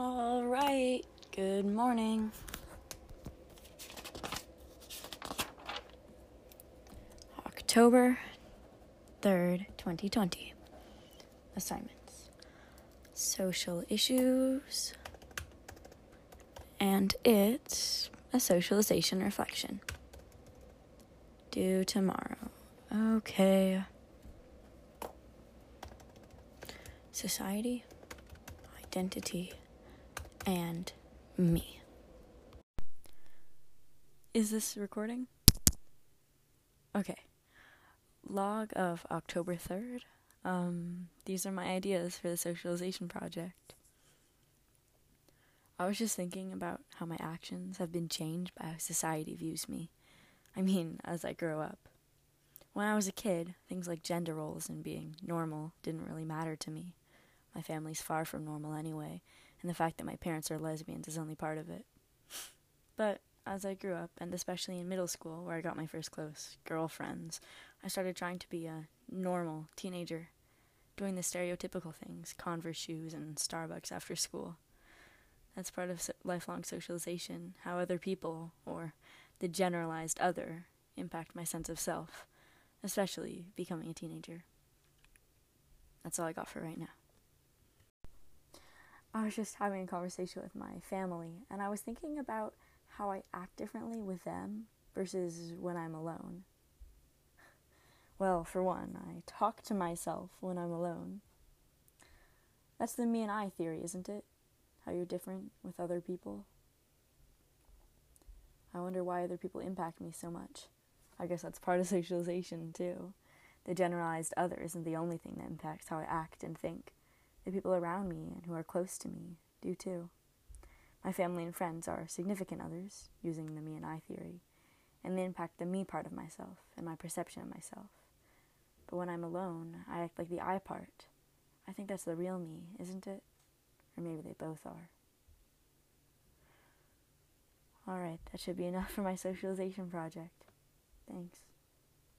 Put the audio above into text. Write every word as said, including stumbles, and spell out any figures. All right, good morning. October third, twenty twenty. Assignments, social issues, and it's a socialization reflection. Due tomorrow. Okay. Society, identity, and me. Is this recording? Okay. Log of October third. Um, these are my ideas for the socialization project. I was just thinking about how my actions have been changed by how society views me. I mean, as I grow up. When I was a kid, things like gender roles and being normal didn't really matter to me. My family's far from normal anyway, and the fact that my parents are lesbians is only part of it. But as I grew up, and especially in middle school, where I got my first close girlfriends, I started trying to be a normal teenager, doing the stereotypical things, Converse shoes and Starbucks after school. That's part of so- lifelong socialization, how other people, or the generalized other, impact my sense of self, especially becoming a teenager. That's all I got for right now. I was just having a conversation with my family, and I was thinking about how I act differently with them versus when I'm alone. Well, for one, I talk to myself when I'm alone. That's the me and I theory, isn't it? How you're different with other people. I wonder why other people impact me so much. I guess that's part of socialization, too. The generalized other isn't the only thing that impacts how I act and think. The people around me and who are close to me do too. My family and friends are significant others, using the me and I theory, and they impact the me part of myself and my perception of myself. But when I'm alone, I act like the I part. I think that's the real me, isn't it? Or maybe they both are. Alright, that should be enough for my socialization project. Thanks.